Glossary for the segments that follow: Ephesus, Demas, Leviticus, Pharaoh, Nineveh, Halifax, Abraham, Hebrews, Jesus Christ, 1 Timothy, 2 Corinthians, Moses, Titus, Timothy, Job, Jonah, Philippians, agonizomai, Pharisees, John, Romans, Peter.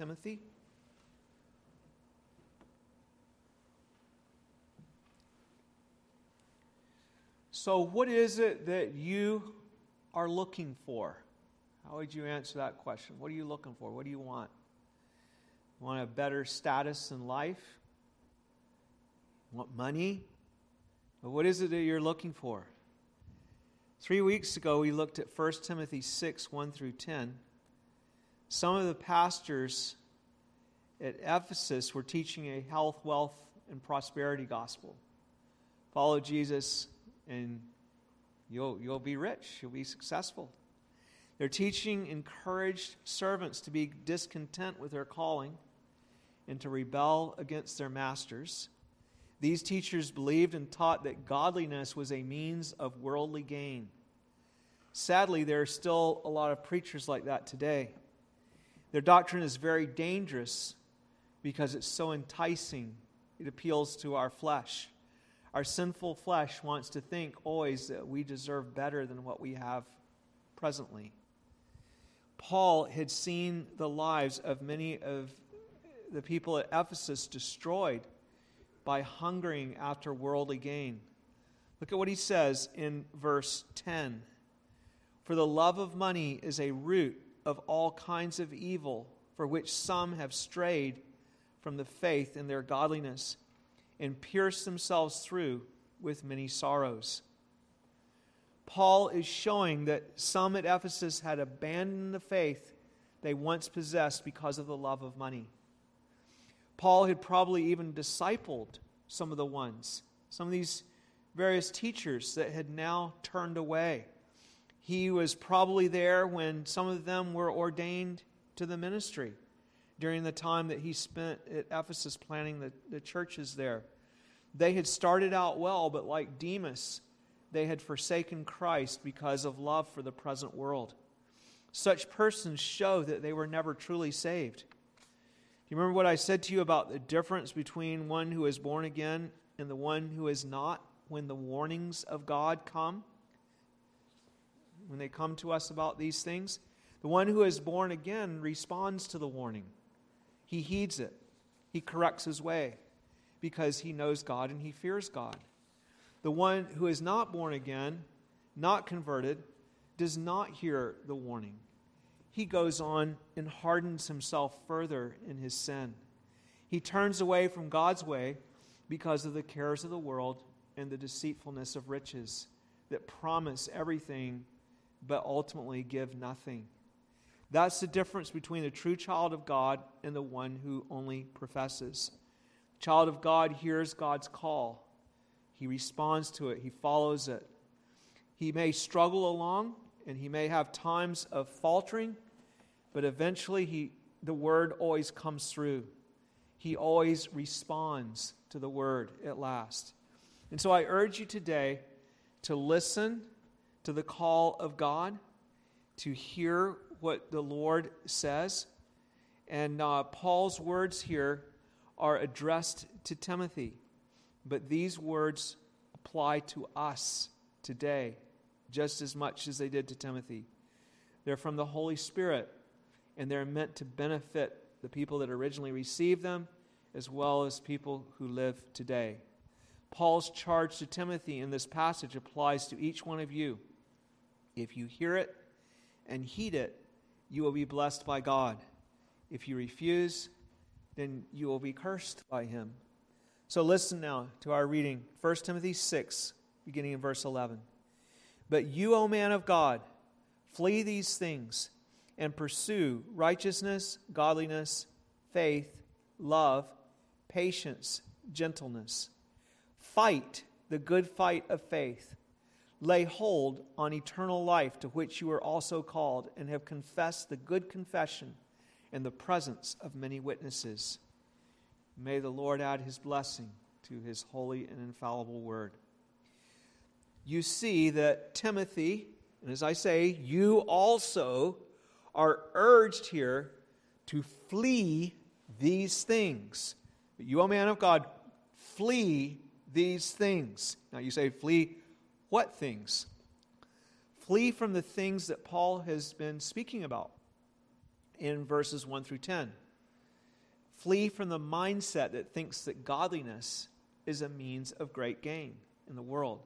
Timothy? So what is it that you are looking for? How would you answer that question? What are you looking for? What do you want? You want a better status in life? You want money? But what is it that you're looking for? 3 weeks ago, we looked at 1 Timothy 6, 1 through 10. Some of the pastors at Ephesus were teaching a health, wealth, and prosperity gospel. Follow Jesus and you'll be rich. You'll be successful. Their teaching encouraged servants to be discontent with their calling and to rebel against their masters. These teachers believed and taught that godliness was a means of worldly gain. Sadly, there are still a lot of preachers like that today. Their doctrine is very dangerous because it's so enticing. It appeals to our flesh. Our sinful flesh wants to think always that we deserve better than what we have presently. Paul had seen the lives of many of the people at Ephesus destroyed by hungering after worldly gain. Look at what he says in verse 10. For the love of money is a root of all kinds of evil, for which some have strayed from the faith in their godliness and pierced themselves through with many sorrows. Paul is showing that some at Ephesus had abandoned the faith they once possessed because of the love of money. Paul had probably even discipled some of these various teachers that had now turned away. He was probably there when some of them were ordained to the ministry during the time that he spent at Ephesus planning the churches there. They had started out well, but like Demas, they had forsaken Christ because of love for the present world. Such persons show that they were never truly saved. You remember what I said to you about the difference between one who is born again and the one who is not when the warnings of God come? When they come to us about these things, the one who is born again responds to the warning. He heeds it. He corrects his way because he knows God and he fears God. The one who is not born again, not converted, does not hear the warning. He goes on and hardens himself further in his sin. He turns away from God's way because of the cares of the world and the deceitfulness of riches that promise everything but ultimately give nothing. That's the difference between the true child of God and the one who only professes. The child of God hears God's call. He responds to it. He follows it. He may struggle along, and he may have times of faltering, but eventually the word always comes through. He always responds to the word at last. And so I urge you today to listen to the call of God, to hear what the Lord says. And Paul's words here are addressed to Timothy, but these words apply to us today just as much as they did to Timothy. They're from the Holy Spirit, and they're meant to benefit the people that originally received them, as well as people who live today. Paul's charge to Timothy in this passage applies to each one of you. If you hear it and heed it, you will be blessed by God. If you refuse, then you will be cursed by him. So listen now to our reading, 1 Timothy 6, beginning in verse 11. But you, O man of God, flee these things and pursue righteousness, godliness, faith, love, patience, gentleness. Fight the good fight of faith. Lay hold on eternal life to which you were also called and have confessed the good confession in the presence of many witnesses. May the Lord add his blessing to his holy and infallible word. You see that Timothy, and as I say, you also are urged here to flee these things. But you, O man of God, flee these things. Now you say, flee what things? Flee from the things that Paul has been speaking about in verses 1 through 10. Flee from the mindset that thinks that godliness is a means of great gain in the world.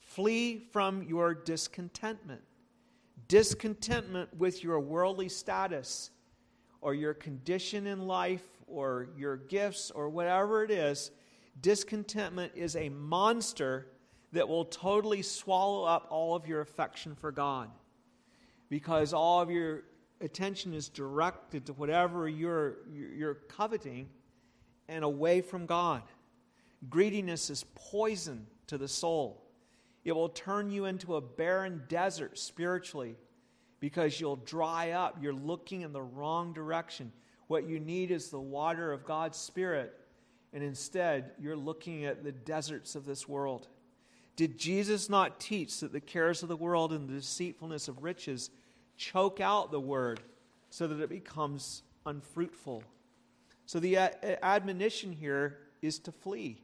Flee from your discontentment. Discontentment with your worldly status or your condition in life or your gifts or whatever it is. Discontentment is a monster that will totally swallow up all of your affection for God, because all of your attention is directed to whatever you're coveting and away from God. Greediness is poison to the soul. It will turn you into a barren desert spiritually, because you'll dry up. You're looking in the wrong direction. What you need is the water of God's Spirit, and instead you're looking at the deserts of this world. Did Jesus not teach that the cares of the world and the deceitfulness of riches choke out the word so that it becomes unfruitful? So the admonition here is to flee.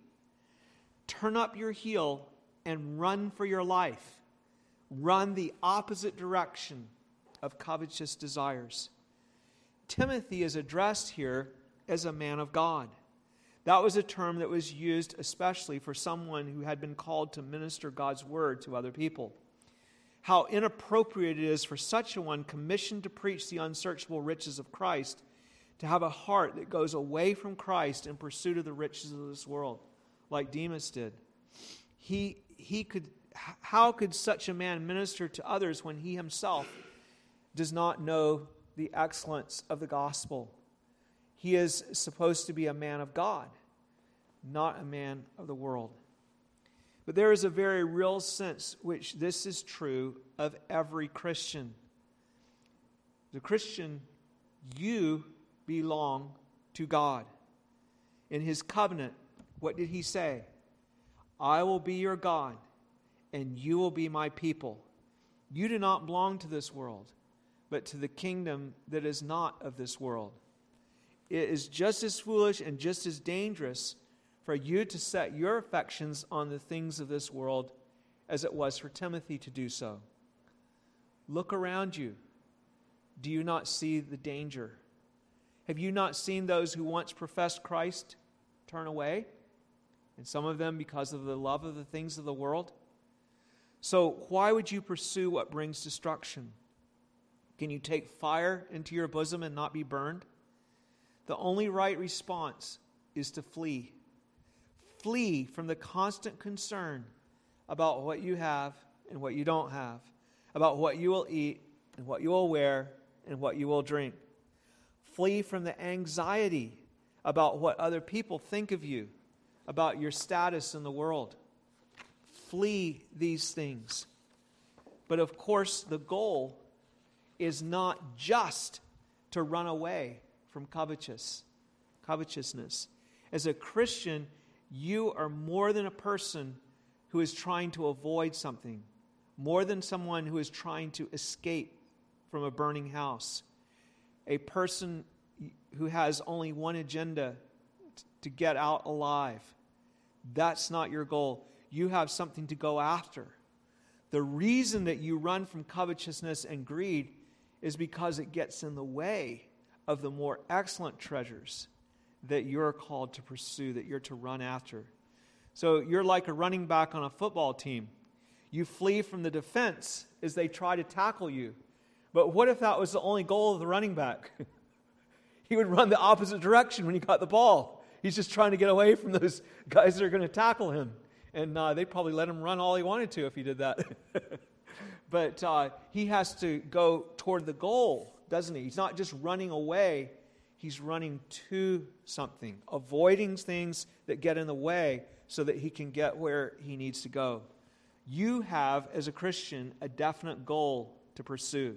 Turn up your heel and run for your life. Run the opposite direction of covetous desires. Timothy is addressed here as a man of God. That was a term that was used especially for someone who had been called to minister God's word to other people. How inappropriate it is for such a one commissioned to preach the unsearchable riches of Christ to have a heart that goes away from Christ in pursuit of the riches of this world, like Demas did. How could such a man minister to others when he himself does not know the excellence of the gospel? He is supposed to be a man of God, not a man of the world. But there is a very real sense which this is true of every Christian. The Christian, you belong to God. In his covenant, what did he say? I will be your God, and you will be my people. You do not belong to this world, but to the kingdom that is not of this world. It is just as foolish and just as dangerous for you to set your affections on the things of this world as it was for Timothy to do so. Look around you. Do you not see the danger? Have you not seen those who once professed Christ turn away? And some of them because of the love of the things of the world? So why would you pursue what brings destruction? Can you take fire into your bosom and not be burned? The only right response is to flee. Flee from the constant concern about what you have and what you don't have, about what you will eat and what you will wear and what you will drink. Flee from the anxiety about what other people think of you, about your status in the world. Flee these things. But of course, the goal is not just to run away from covetousness. As a Christian, you are more than a person who is trying to avoid something, more than someone who is trying to escape from a burning house. A person who has only one agenda, to get out alive. That's not your goal. You have something to go after. The reason that you run from covetousness and greed is because it gets in the way of the more excellent treasures that you're called to pursue, that you're to run after. So you're like a running back on a football team. You flee from the defense as they try to tackle you. But what if that was the only goal of the running back? He would run the opposite direction when he got the ball. He's just trying to get away from those guys that are going to tackle him. And they'd probably let him run all he wanted to if he did that. But he has to go toward the goal, doesn't he? He's not just running away, he's running to something, avoiding things that get in the way so that he can get where he needs to go. You have, as a Christian, a definite goal to pursue.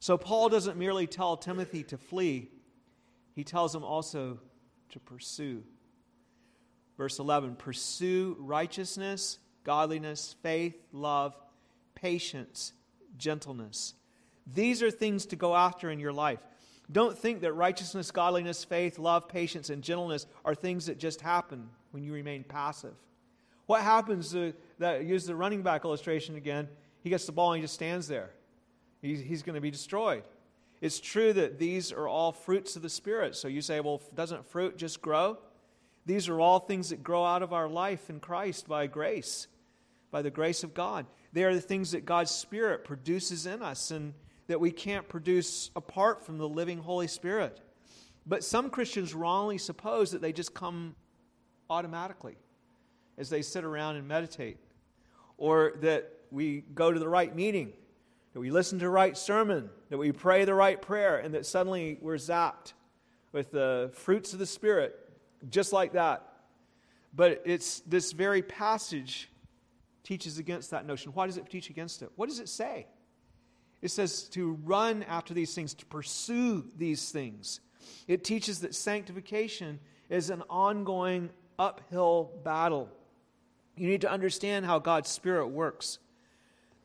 So Paul doesn't merely tell Timothy to flee, he tells him also to pursue. Verse 11, pursue righteousness, godliness, faith, love, patience, gentleness. These are things to go after in your life. Don't think that righteousness, godliness, faith, love, patience, and gentleness are things that just happen when you remain passive. What happens, use the running back illustration again, he gets the ball and he just stands there. He's going to be destroyed. It's true that these are all fruits of the Spirit. So you say, well, doesn't fruit just grow? These are all things that grow out of our life in Christ by grace, by the grace of God. They are the things that God's Spirit produces in us and that we can't produce apart from the living Holy Spirit. But some Christians wrongly suppose that they just come automatically as they sit around and meditate, or that we go to the right meeting, that we listen to the right sermon, that we pray the right prayer, and that suddenly we're zapped with the fruits of the Spirit, just like that. But it's this very passage teaches against that notion. Why does it teach against it? What does it say? It says to run after these things, to pursue these things. It teaches that sanctification is an ongoing uphill battle. You need to understand how God's Spirit works.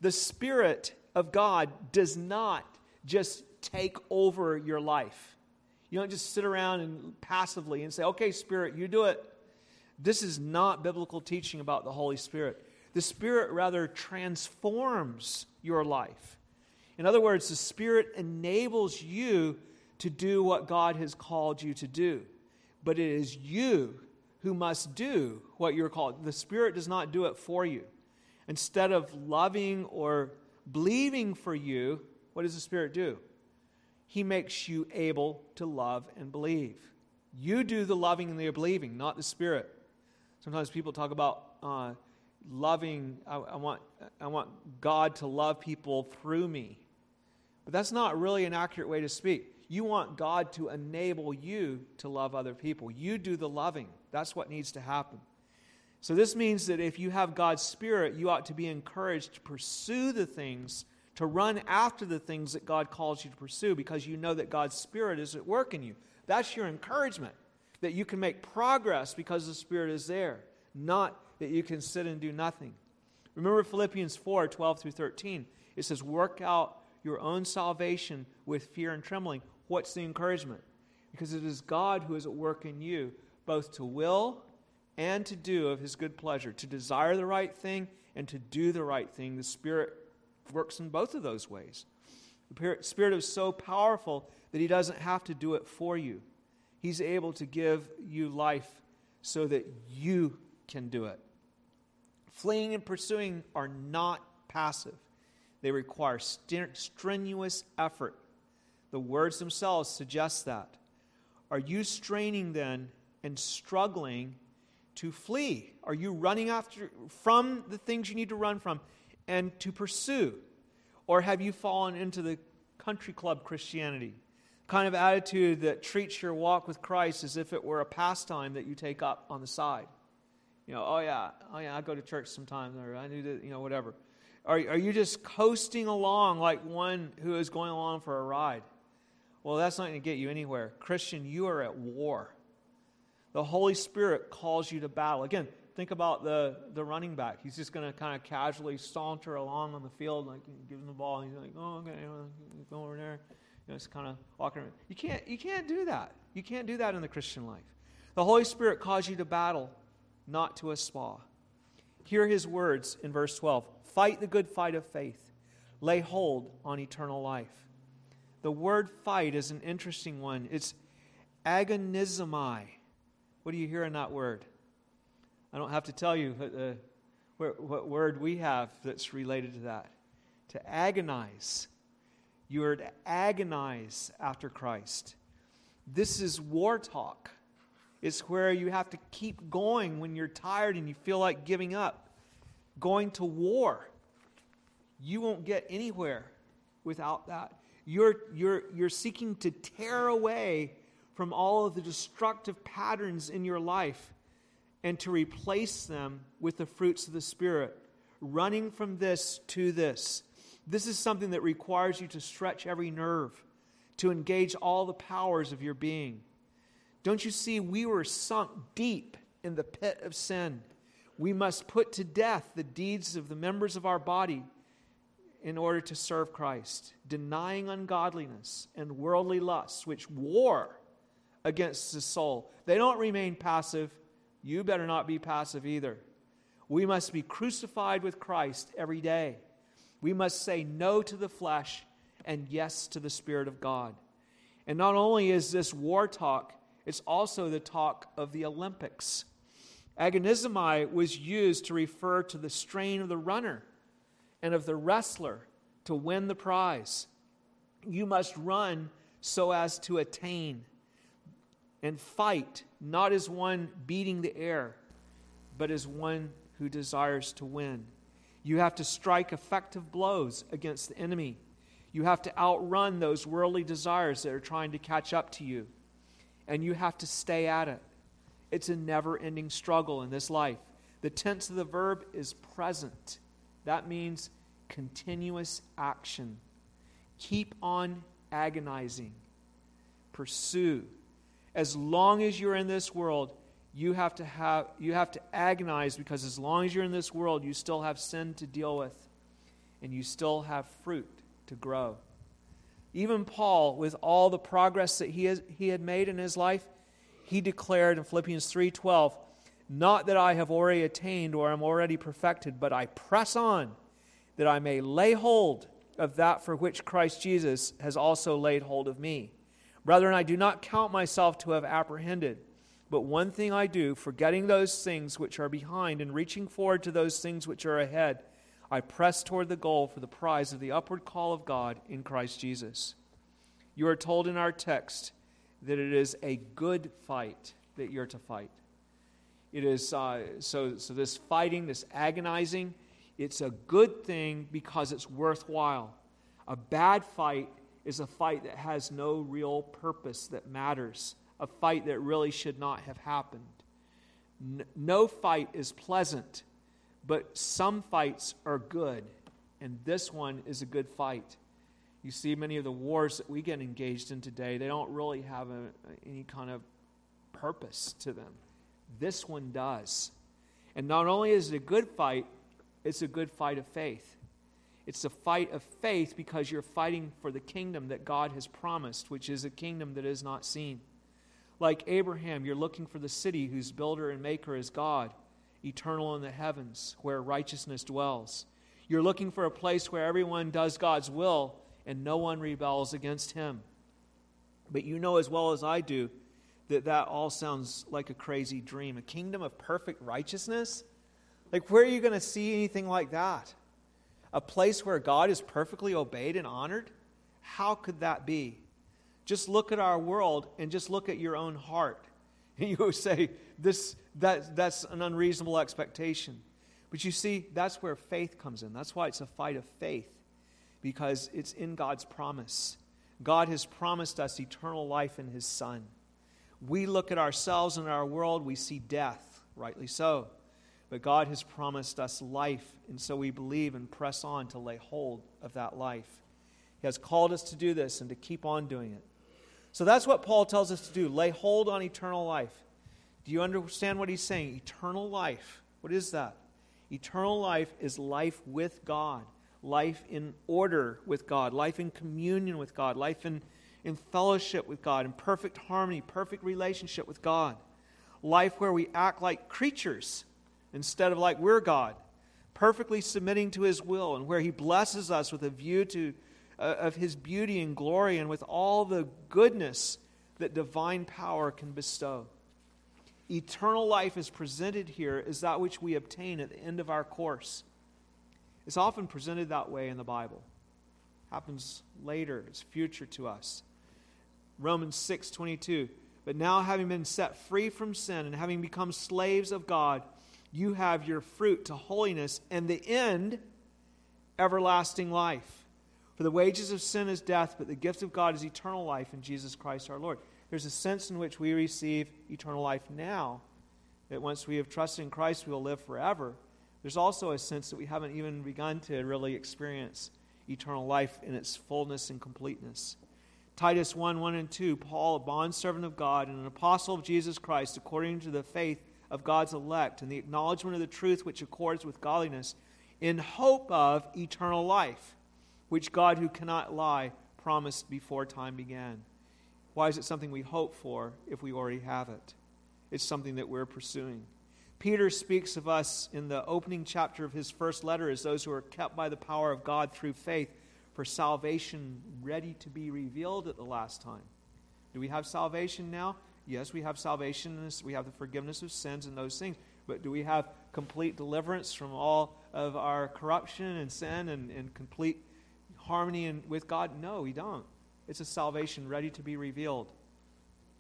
The Spirit of God does not just take over your life. You don't just sit around and passively and say, okay, Spirit, you do it. This is not biblical teaching about the Holy Spirit. The Spirit rather transforms your life. In other words, the Spirit enables you to do what God has called you to do. But it is you who must do what you're called. The Spirit does not do it for you. Instead of loving or believing for you, what does the Spirit do? He makes you able to love and believe. You do the loving and the believing, not the Spirit. Sometimes people talk about loving. I want God to love people through me. But that's not really an accurate way to speak. You want God to enable you to love other people. You do the loving. That's what needs to happen. So this means that if you have God's Spirit, you ought to be encouraged to pursue the things, to run after the things that God calls you to pursue, because you know that God's Spirit is at work in you. That's your encouragement, that you can make progress because the Spirit is there, not that you can sit and do nothing. Remember Philippians 4:12-13. It says, work out your own salvation with fear and trembling. What's the encouragement? Because it is God who is at work in you, both to will and to do of His good pleasure, to desire the right thing and to do the right thing. The Spirit works in both of those ways. The Spirit is so powerful that He doesn't have to do it for you. He's able to give you life so that you can do it. Fleeing and pursuing are not passive. They require strenuous effort. The words themselves suggest that. Are you straining then and struggling to flee? Are you running after from the things you need to run from and to pursue? Or have you fallen into the country club Christianity, kind of attitude that treats your walk with Christ as if it were a pastime that you take up on the side? You know, oh yeah, I go to church sometimes, or I do this, you know, whatever. Are you just coasting along like one who is going along for a ride? Well, that's not going to get you anywhere. Christian, you are at war. The Holy Spirit calls you to battle. Again, think about the running back. He's just going to kind of casually saunter along on the field, like give him the ball, and he's like, oh, okay, go over there. You know, just kind of walking around. You can't do that. You can't do that in the Christian life. The Holy Spirit calls you to battle, not to a spa. Hear His words in verse 12. Fight the good fight of faith. Lay hold on eternal life. The word fight is an interesting one. It's agonizomai. What do you hear in that word? I don't have to tell you what word we have that's related to that. To agonize. You are to agonize after Christ. This is war talk. It's where you have to keep going when you're tired and you feel like giving up. Going to war. You won't get anywhere without that. You're seeking to tear away from all of the destructive patterns in your life and to replace them with the fruits of the Spirit. Running from this to this. This is something that requires you to stretch every nerve, to engage all the powers of your being. Don't you see, we were sunk deep in the pit of sin. We must put to death the deeds of the members of our body in order to serve Christ, denying ungodliness and worldly lusts, which war against the soul. They don't remain passive. You better not be passive either. We must be crucified with Christ every day. We must say no to the flesh and yes to the Spirit of God. And not only is this war talk, it's also the talk of the Olympics. Agonizomai was used to refer to the strain of the runner and of the wrestler to win the prize. You must run so as to attain, and fight not as one beating the air, but as one who desires to win. You have to strike effective blows against the enemy. You have to outrun those worldly desires that are trying to catch up to you. And you have to stay at it. It's a never-ending struggle in this life. The tense of the verb is present. That means continuous action. Keep on agonizing. Pursue. As long as you're in this world, you have to agonize, because as long as you're in this world, you still have sin to deal with, and you still have fruit to grow. Even Paul, with all the progress that he had made in his life, he declared in Philippians 3:12, "Not that I have already attained or am already perfected, but I press on that I may lay hold of that for which Christ Jesus has also laid hold of me. Brethren, I do not count myself to have apprehended, but one thing I do, forgetting those things which are behind and reaching forward to those things which are ahead, I press toward the goal for the prize of the upward call of God in Christ Jesus." You are told in our text that it is a good fight that you're to fight. It is so this fighting, this agonizing, it's a good thing because it's worthwhile. A bad fight is a fight that has no real purpose that matters, a fight that really should not have happened. No fight is pleasant, but some fights are good, and this one is a good fight. You see, many of the wars that we get engaged in today, they don't really have any kind of purpose to them. This one does. And not only is it a good fight, it's a good fight of faith. It's a fight of faith because you're fighting for the kingdom that God has promised, which is a kingdom that is not seen. Like Abraham, you're looking for the city whose builder and maker is God, eternal in the heavens, where righteousness dwells. You're looking for a place where everyone does God's will and no one rebels against him. But you know as well as I do that all sounds like a crazy dream. A kingdom of perfect righteousness? Like, where are you going to see anything like that? A place where God is perfectly obeyed and honored? How could that be? Just look at our world and just look at your own heart. And you would say, that's an unreasonable expectation. But you see, that's where faith comes in. That's why it's a fight of faith, because it's in God's promise. God has promised us eternal life in his Son. We look at ourselves and our world, we see death, rightly so. But God has promised us life, and so we believe and press on to lay hold of that life. He has called us to do this and to keep on doing it. So that's what Paul tells us to do, lay hold on eternal life. Do you understand what he's saying? Eternal life. What is that? Eternal life is life with God, life in order with God, life in communion with God, life in fellowship with God, in perfect harmony, perfect relationship with God, life where we act like creatures instead of like we're God, perfectly submitting to his will, and where he blesses us with a view to of his beauty and glory and with all the goodness that divine power can bestow. Eternal life is presented here as that which we obtain at the end of our course. It's often presented that way in the Bible. It happens later. It's future to us. Romans 6:22. But now, having been set free from sin and having become slaves of God, you have your fruit to holiness, and the end, everlasting life. For the wages of sin is death, but the gift of God is eternal life in Jesus Christ our Lord. There's a sense in which we receive eternal life now, that once we have trusted in Christ, we will live forever. There's also a sense that we haven't even begun to really experience eternal life in its fullness and completeness. Titus 1:1 and 2, Paul, a bondservant of God and an apostle of Jesus Christ, according to the faith of God's elect and the acknowledgement of the truth which accords with godliness, in hope of eternal life, which God, who cannot lie, promised before time began. Why is it something we hope for if we already have it? It's something that we're pursuing. Peter speaks of us in the opening chapter of his first letter as those who are kept by the power of God through faith for salvation ready to be revealed at the last time. Do we have salvation now? Yes, we have salvation. We have the forgiveness of sins and those things. But do we have complete deliverance from all of our corruption and sin and complete harmony with God? No, we don't. It's a salvation ready to be revealed.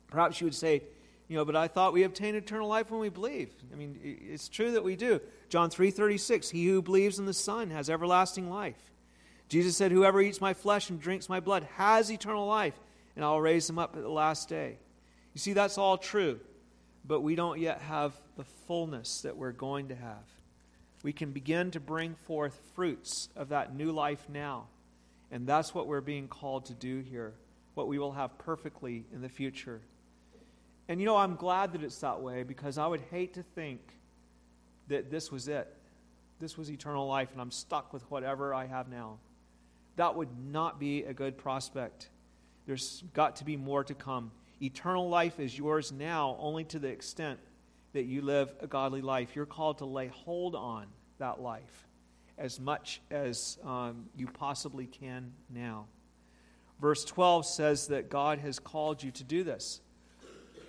Perhaps you would say, but I thought we obtain eternal life when we believe. I mean, it's true that we do. John 3:36, he who believes in the Son has everlasting life. Jesus said, whoever eats my flesh and drinks my blood has eternal life, and I'll raise him up at the last day. You see, that's all true, but we don't yet have the fullness that we're going to have. We can begin to bring forth fruits of that new life now, and that's what we're being called to do here, what we will have perfectly in the future. And I'm glad that it's that way, because I would hate to think that this was it. This was eternal life, and I'm stuck with whatever I have now. That would not be a good prospect. There's got to be more to come. Eternal life is yours now only to the extent that you live a godly life. You're called to lay hold on that life as much as you possibly can now. Verse 12 says that God has called you to do this.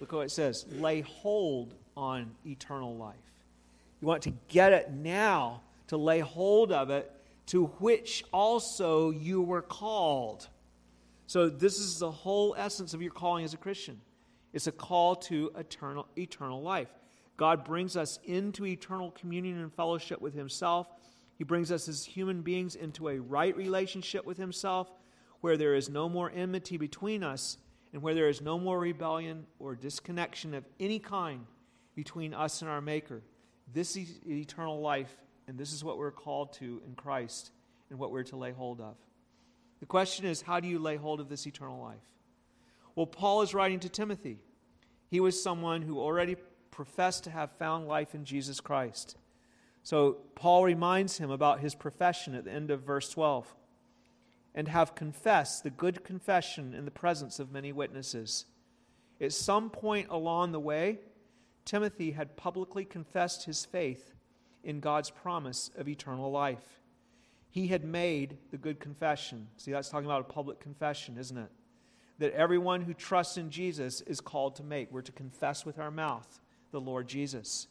Look what it says, lay hold on eternal life. You want to get it now, to lay hold of it, to which also you were called. So this is the whole essence of your calling as a Christian. It's a call to eternal life. God brings us into eternal communion and fellowship with himself. He brings us as human beings into a right relationship with himself, where there is no more enmity between us, and where there is no more rebellion or disconnection of any kind between us and our Maker. This is eternal life, and this is what we're called to in Christ and what we're to lay hold of. The question is, how do you lay hold of this eternal life? Well, Paul is writing to Timothy. He was someone who already professed to have found life in Jesus Christ. So Paul reminds him about his profession at the end of verse 12. And have confessed the good confession in the presence of many witnesses. At some point along the way, Timothy had publicly confessed his faith in God's promise of eternal life. He had made the good confession. See, that's talking about a public confession, isn't it? That everyone who trusts in Jesus is called to make. We're to confess with our mouth the Lord Jesus.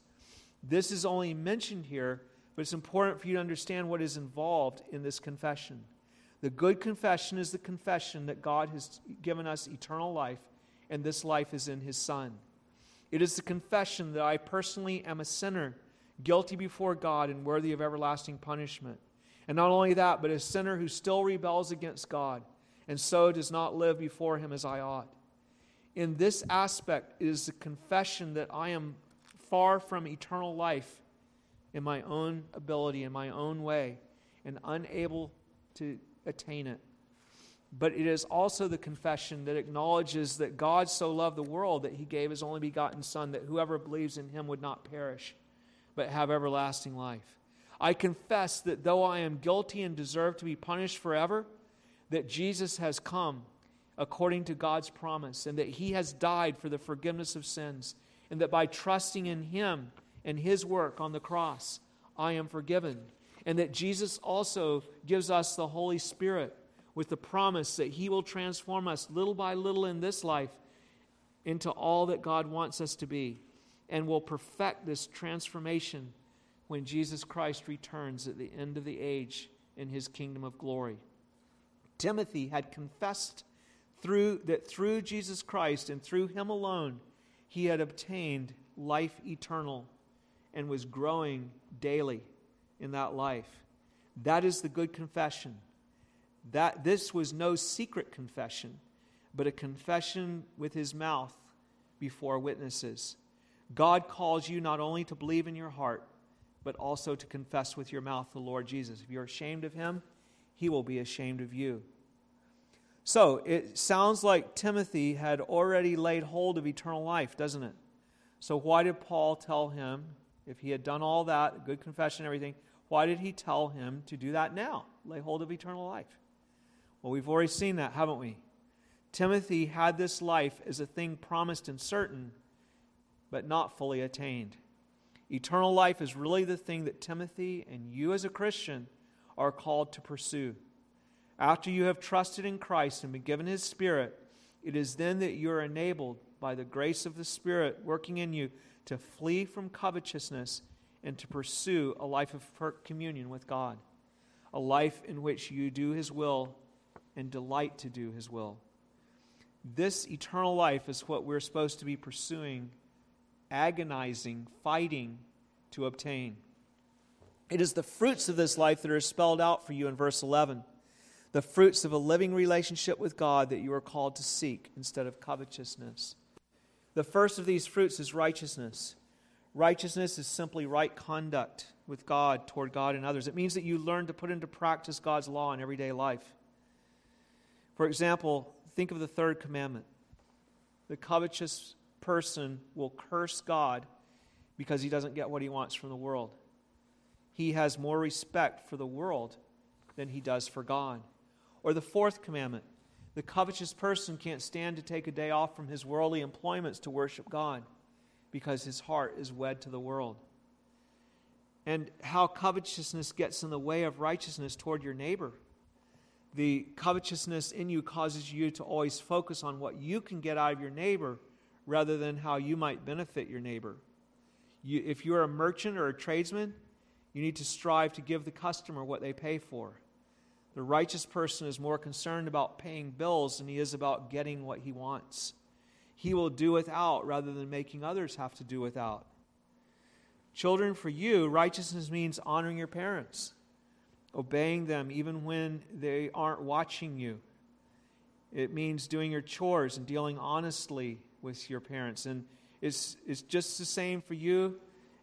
This is only mentioned here, but it's important for you to understand what is involved in this confession. The good confession is the confession that God has given us eternal life, and this life is in his Son. It is the confession that I personally am a sinner, guilty before God and worthy of everlasting punishment. And not only that, but a sinner who still rebels against God, and so does not live before him as I ought. In this aspect, it is the confession that I am far from eternal life in my own ability, in my own way, and unable to attain it. But it is also the confession that acknowledges that God so loved the world that he gave his only begotten Son, that whoever believes in him would not perish, but have everlasting life. I confess that though I am guilty and deserve to be punished forever, that Jesus has come according to God's promise, and that he has died for the forgiveness of sins, and that by trusting in him and his work on the cross, I am forgiven. And that Jesus also gives us the Holy Spirit with the promise that he will transform us little by little in this life into all that God wants us to be, and will perfect this transformation when Jesus Christ returns at the end of the age in his kingdom of glory. Timothy had confessed through Jesus Christ and through him alone, he had obtained life eternal and was growing daily in that life. That is the good confession. That this was no secret confession, but a confession with his mouth before witnesses. God calls you not only to believe in your heart, but also to confess with your mouth the Lord Jesus. If you're ashamed of him, he will be ashamed of you. So it sounds like Timothy had already laid hold of eternal life, doesn't it? So why did Paul tell him, if he had done all that, good confession and everything, why did he tell him to do that now? Lay hold of eternal life. Well, we've already seen that, haven't we? Timothy had this life as a thing promised and certain, but not fully attained. Eternal life is really the thing that Timothy and you as a Christian are called to pursue. After you have trusted in Christ and been given His Spirit, it is then that you are enabled by the grace of the Spirit working in you to flee from covetousness and to pursue a life of communion with God, a life in which you do His will and delight to do His will. This eternal life is what we're supposed to be pursuing, agonizing, fighting to obtain. It is the fruits of this life that are spelled out for you in verse 11, the fruits of a living relationship with God that you are called to seek instead of covetousness. The first of these fruits is righteousness. Righteousness is simply right conduct with God, toward God and others. It means that you learn to put into practice God's law in everyday life. For example, think of the third commandment. The covetous person will curse God because he doesn't get what he wants from the world. He has more respect for the world than he does for God. Or the fourth commandment. The covetous person can't stand to take a day off from his worldly employments to worship God because his heart is wed to the world. And how covetousness gets in the way of righteousness toward your neighbor. The covetousness in you causes you to always focus on what you can get out of your neighbor rather than how you might benefit your neighbor. If you're a merchant or a tradesman, you need to strive to give the customer what they pay for. The righteous person is more concerned about paying bills than he is about getting what he wants. He will do without rather than making others have to do without. Children, for you, righteousness means honoring your parents, obeying them even when they aren't watching you. It means doing your chores and dealing honestly with your parents. And it's just the same for you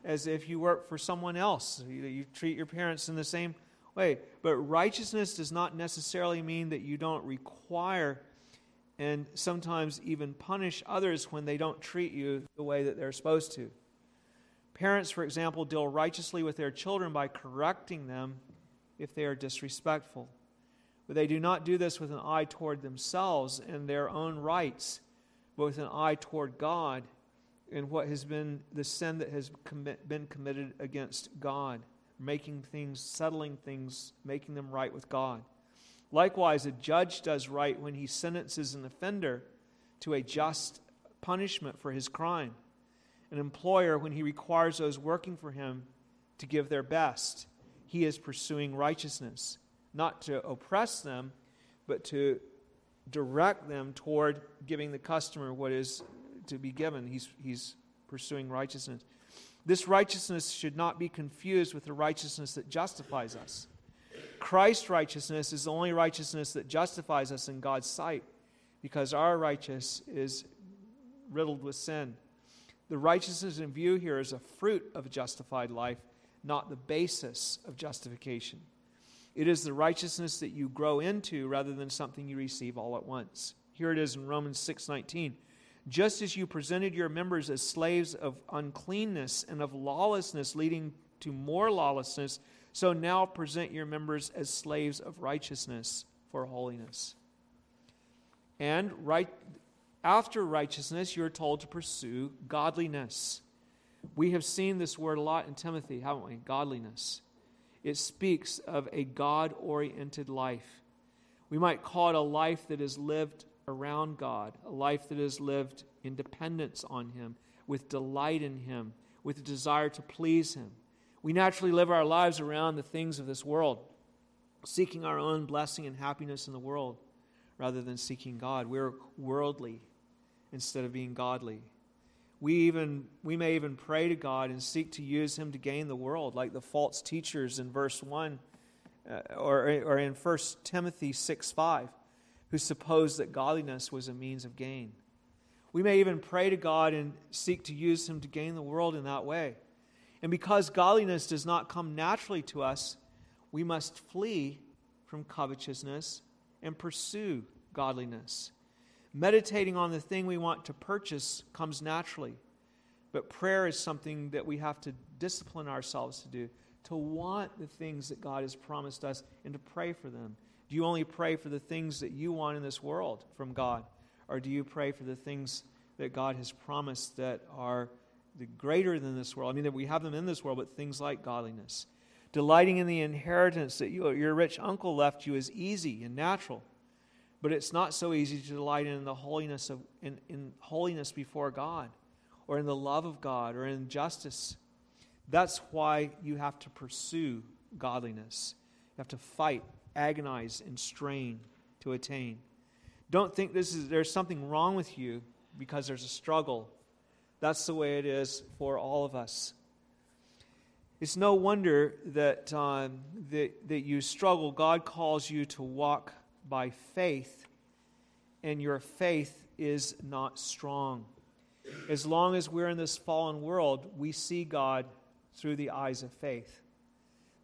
as if you work for someone else. You treat your parents in the same way. But righteousness does not necessarily mean that you don't require and sometimes even punish others when they don't treat you the way that they're supposed to. Parents, for example, deal righteously with their children by correcting them if they are disrespectful. But they do not do this with an eye toward themselves and their own rights, but with an eye toward God and what has been the sin that has been committed against God, making things, settling things, making them right with God. Likewise, a judge does right when he sentences an offender to a just punishment for his crime. An employer, when he requires those working for him to give their best, he is pursuing righteousness, not to oppress them, but to direct them toward giving the customer what is to be given. He's pursuing righteousness. This righteousness should not be confused with the righteousness that justifies us. Christ's righteousness is the only righteousness that justifies us in God's sight, because our righteousness is riddled with sin. The righteousness in view here is a fruit of a justified life, not the basis of justification. It is the righteousness that you grow into rather than something you receive all at once. Here it is in Romans 6:19. Just as you presented your members as slaves of uncleanness and of lawlessness, leading to more lawlessness, so now present your members as slaves of righteousness for holiness. And after righteousness, you're told to pursue godliness. We have seen this word a lot in Timothy, haven't we? Godliness. It speaks of a God-oriented life. We might call it a life that is lived around God, a life that is lived in dependence on Him, with delight in Him, with a desire to please Him. We naturally live our lives around the things of this world, seeking our own blessing and happiness in the world rather than seeking God. We're worldly instead of being godly. We may even pray to God and seek to use Him to gain the world, like the false teachers in verse 1 or in 1 Timothy 6:5, who supposed that godliness was a means of gain. We may even pray to God and seek to use Him to gain the world in that way. And because godliness does not come naturally to us, we must flee from covetousness and pursue godliness. Meditating on the thing we want to purchase comes naturally, but prayer is something that we have to discipline ourselves to do, to want the things that God has promised us and to pray for them. Do you only pray for the things that you want in this world from God, or do you pray for the things that God has promised that are greater than this world? I mean, that we have them in this world, but things like godliness. Delighting in the inheritance that your rich uncle left you is easy and natural, but it's not so easy to delight in the holiness of in holiness before God, or in the love of God, or in justice. That's why you have to pursue godliness. You have to fight, agonize, and strain to attain. Don't think there's something wrong with you because there's a struggle. That's the way it is for all of us. It's no wonder that that you struggle. God calls you to walk by faith, and your faith is not strong. As long as we're in this fallen world, we see God through the eyes of faith.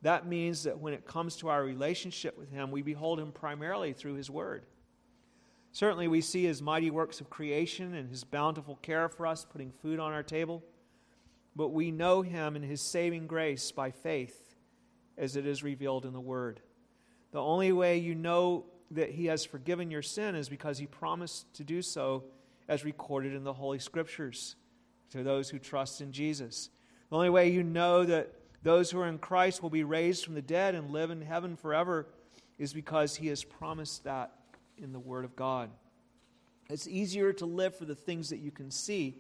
That means that when it comes to our relationship with Him, we behold Him primarily through His Word. Certainly we see His mighty works of creation and His bountiful care for us, putting food on our table. But we know Him and His saving grace by faith as it is revealed in the Word. The only way you know that He has forgiven your sin is because He promised to do so as recorded in the Holy Scriptures to those who trust in Jesus. The only way you know that those who are in Christ will be raised from the dead and live in heaven forever is because He has promised that in the Word of God. It's easier to live for the things that you can see,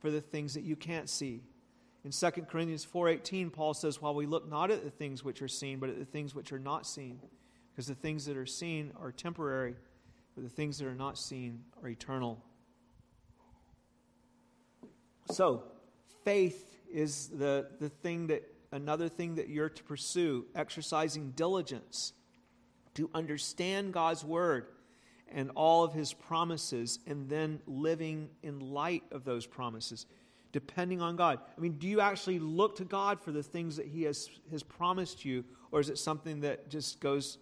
for the things that you can't see. In 2 Corinthians 4:18, Paul says, "While we look not at the things which are seen, but at the things which are not seen, because the things that are seen are temporary, but the things that are not seen are eternal." So, faith is the thing that, another thing that you're to pursue, exercising diligence to understand God's Word and all of His promises, and then living in light of those promises, depending on God. I mean, do you actually look to God for the things that He has promised you, or is it something that just goes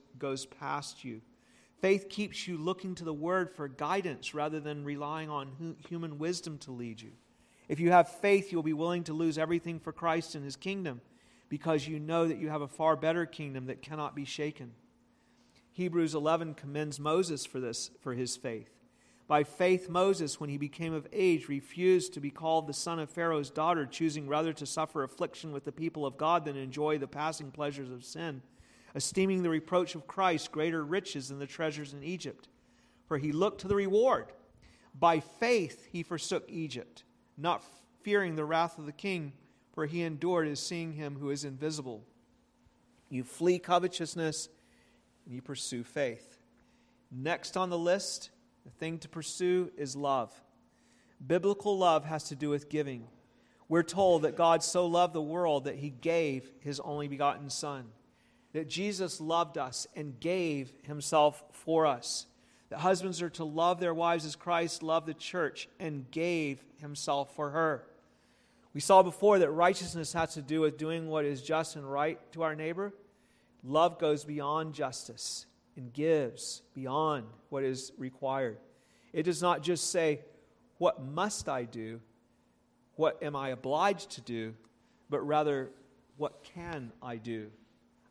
past you? Faith keeps you looking to the Word for guidance rather than relying on human wisdom to lead you. If you have faith, you'll be willing to lose everything for Christ and His kingdom, because you know that you have a far better kingdom that cannot be shaken. Hebrews 11 commends Moses for this, for his faith. By faith, Moses, when he became of age, refused to be called the son of Pharaoh's daughter, choosing rather to suffer affliction with the people of God than enjoy the passing pleasures of sin, esteeming the reproach of Christ greater riches than the treasures in Egypt. For he looked to the reward. By faith he forsook Egypt, not fearing the wrath of the king, for he endured as seeing him who is invisible. You flee covetousness, and you pursue faith. Next on the list, the thing to pursue is love. Biblical love has to do with giving. We're told that God so loved the world that He gave His only begotten Son, that Jesus loved us and gave Himself for us, that husbands are to love their wives as Christ loved the church and gave Himself for her. We saw before that righteousness has to do with doing what is just and right to our neighbor. Love goes beyond justice and gives beyond what is required. It does not just say, what must I do? What am I obliged to do? But rather, what can I do?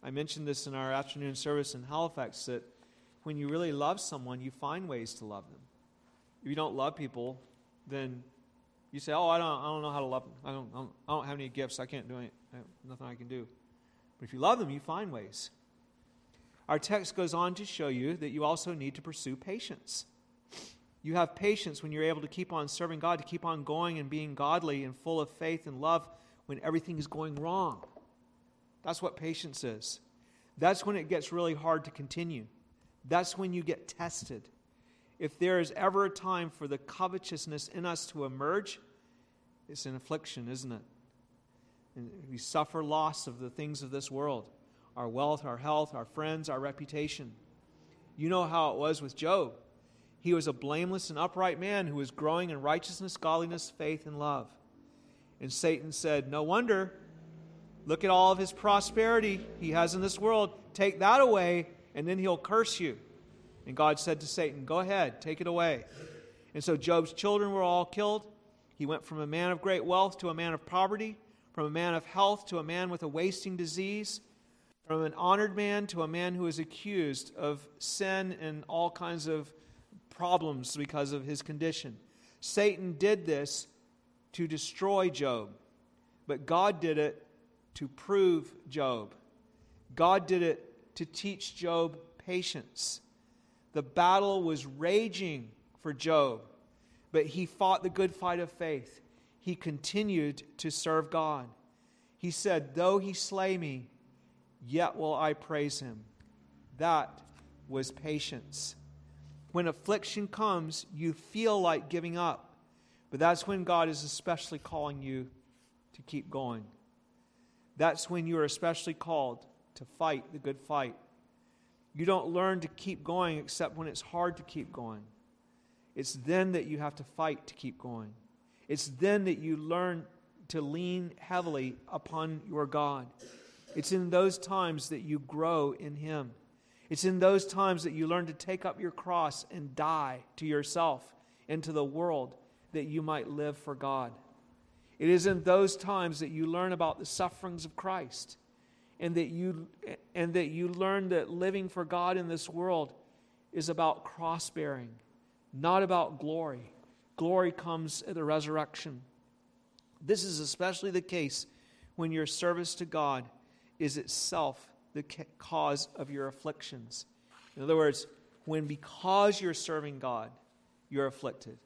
I mentioned this in our afternoon service in Halifax, that when you really love someone, you find ways to love them. If you don't love people, then you say, I don't know how to love them. I don't have any gifts. I can't do anything. Nothing I can do. But if you love them, you find ways. Our text goes on to show you that you also need to pursue patience. You have patience when you're able to keep on serving God, to keep on going and being godly and full of faith and love when everything is going wrong. That's what patience is. That's when it gets really hard to continue. That's when you get tested. If there is ever a time for the covetousness in us to emerge, it's an affliction, isn't it? And we suffer loss of the things of this world. Our wealth, our health, our friends, our reputation. You know how it was with Job. He was a blameless and upright man who was growing in righteousness, godliness, faith, and love. And Satan said, no wonder. Look at all of his prosperity he has in this world. Take that away, and then he'll curse you. And God said to Satan, go ahead, take it away. And so Job's children were all killed. He went from a man of great wealth to a man of poverty, from a man of health to a man with a wasting disease, from an honored man to a man who is accused of sin and all kinds of problems because of his condition. Satan did this to destroy Job, but God did it to prove Job, God did it to teach Job patience. The battle was raging for Job, but he fought the good fight of faith. He continued to serve God. He said, though he slay me, yet will I praise him. That was patience. When affliction comes, you feel like giving up, but that's when God is especially calling you to keep going. That's when you are especially called to fight the good fight. You don't learn to keep going except when it's hard to keep going. It's then that you have to fight to keep going. It's then that you learn to lean heavily upon your God. It's in those times that you grow in Him. It's in those times that you learn to take up your cross and die to yourself and to the world that you might live for God. It is in those times that you learn about the sufferings of Christ and that you learn that living for God in this world is about cross-bearing, not about glory. Glory comes at the resurrection. This is especially the case when your service to God is itself the cause of your afflictions. In other words, when because you're serving God, you're afflicted.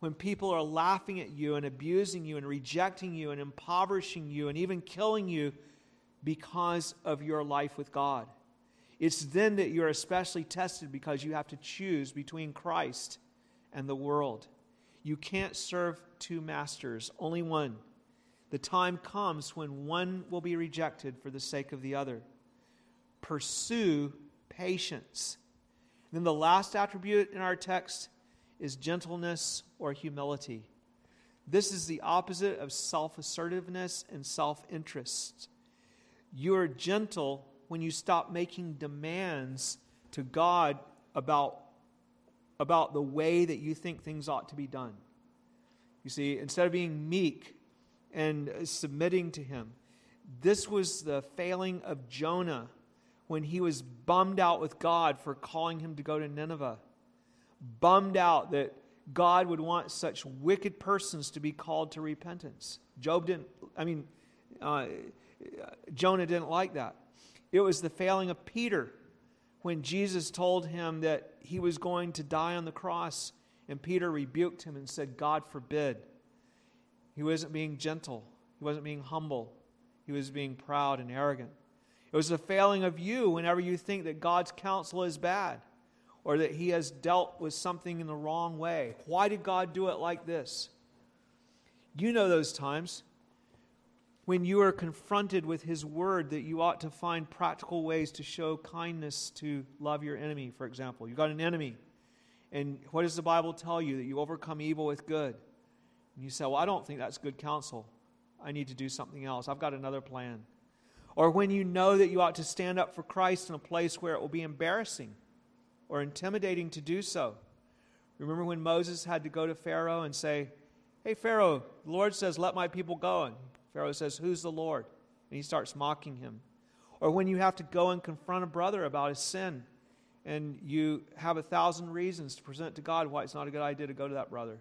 When people are laughing at you and abusing you and rejecting you and impoverishing you and even killing you because of your life with God. It's then that you're especially tested because you have to choose between Christ and the world. You can't serve two masters, only one. The time comes when one will be rejected for the sake of the other. Pursue patience. And then the last attribute in our text is gentleness or humility. This is the opposite of self-assertiveness and self-interest. You are gentle when you stop making demands to God about the way that you think things ought to be done. You see, instead of being meek and submitting to Him, this was the failing of Jonah when he was bummed out with God for calling him to go to Nineveh. Bummed out that God would want such wicked persons to be called to repentance. Jonah didn't like that. It was the failing of Peter when Jesus told him that he was going to die on the cross, and Peter rebuked him and said, God forbid. He wasn't being gentle. He wasn't being humble. He was being proud and arrogant. It was the failing of you whenever you think that God's counsel is bad or that He has dealt with something in the wrong way. Why did God do it like this? You know those times when you are confronted with His Word that you ought to find practical ways to show kindness, to love your enemy, for example. You've got an enemy, and what does the Bible tell you? That you overcome evil with good. And you say, well, I don't think that's good counsel. I need to do something else. I've got another plan. Or when you know that you ought to stand up for Christ in a place where it will be embarrassing or intimidating to do so. Remember when Moses had to go to Pharaoh and say, hey, Pharaoh, the Lord says, let my people go. And Pharaoh says, who's the Lord? And he starts mocking him. Or when you have to go and confront a brother about his sin, and you have 1,000 reasons to present to God why it's not a good idea to go to that brother.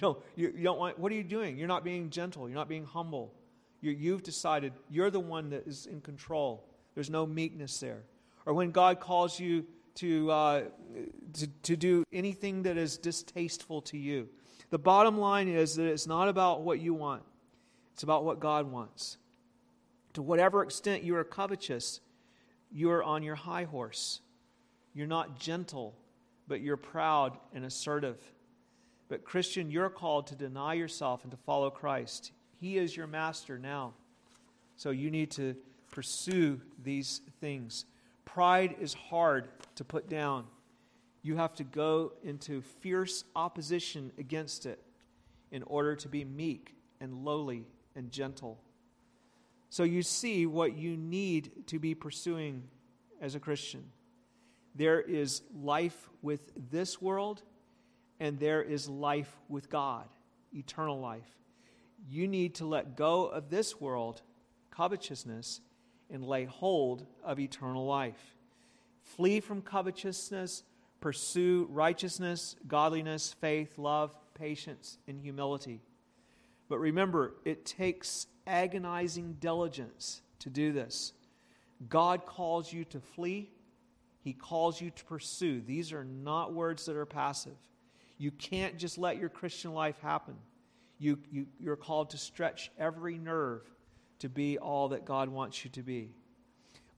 What are you doing? You're not being gentle. You're not being humble. You've decided you're the one that is in control. There's no meekness there. Or when God calls you to do anything that is distasteful to you. The bottom line is that it's not about what you want. It's about what God wants. To whatever extent you are covetous, you are on your high horse. You're not gentle, but you're proud and assertive. But Christian, you're called to deny yourself and to follow Christ. He is your master now. So you need to pursue these things. Pride is hard to put down. You have to go into fierce opposition against it in order to be meek and lowly and gentle. So you see what you need to be pursuing as a Christian. There is life with this world, and there is life with God, eternal life. You need to let go of this world, covetousness, and lay hold of eternal life. Flee from covetousness, pursue righteousness, godliness, faith, love, patience, and humility. But remember, it takes agonizing diligence to do this. God calls you to flee. He calls you to pursue. These are not words that are passive. You can't just let your Christian life happen. You're called to stretch every nerve to be all that God wants you to be.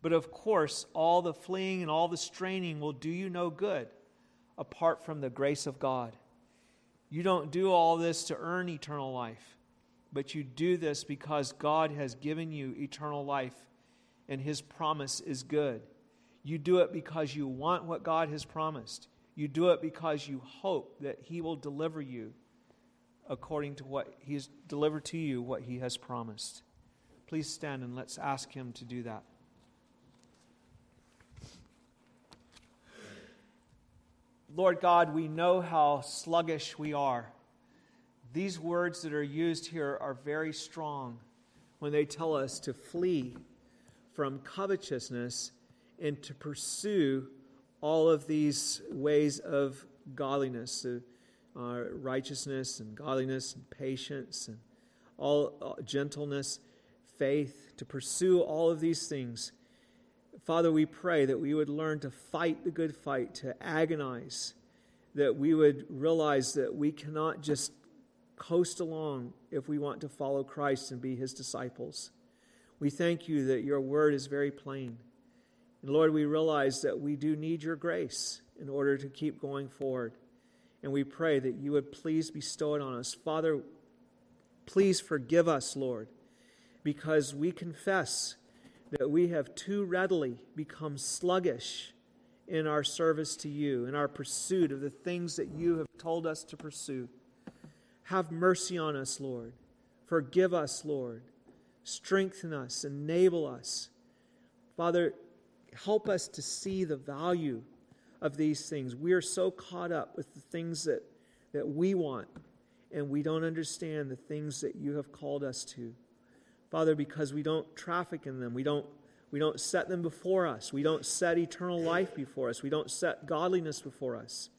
But of course, all the fleeing and all the straining will do you no good apart from the grace of God. You don't do all this to earn eternal life, but you do this because God has given you eternal life and His promise is good. You do it because you want what God has promised. You do it because you hope that He will deliver you according to what He has delivered to you, what He has promised. Please stand and let's ask Him to do that. Lord God, we know how sluggish we are. These words that are used here are very strong when they tell us to flee from covetousness and to pursue all of these ways of godliness, righteousness and godliness and patience and all gentleness, faith, to pursue all of these things. Father, we pray that we would learn to fight the good fight, to agonize, that we would realize that we cannot just coast along if we want to follow Christ and be His disciples. We thank You that Your word is very plain. And Lord, we realize that we do need Your grace in order to keep going forward. And we pray that You would please bestow it on us. Father, please forgive us, Lord, because we confess that we have too readily become sluggish in our service to You, in our pursuit of the things that You have told us to pursue. Have mercy on us, Lord. Forgive us, Lord. Strengthen us. Enable us. Father, help us to see the value of these things. We are so caught up with the things that we want, and we don't understand the things that You have called us to. Father, because we don't traffic in them. We don't set them before us. We don't set eternal life before us. We don't set godliness before us.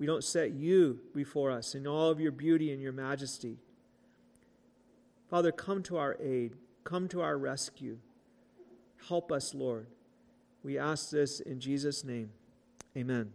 We don't set You before us in all of Your beauty and Your majesty. Father, come to our aid. Come to our rescue. Help us, Lord. We ask this in Jesus' name. Amen.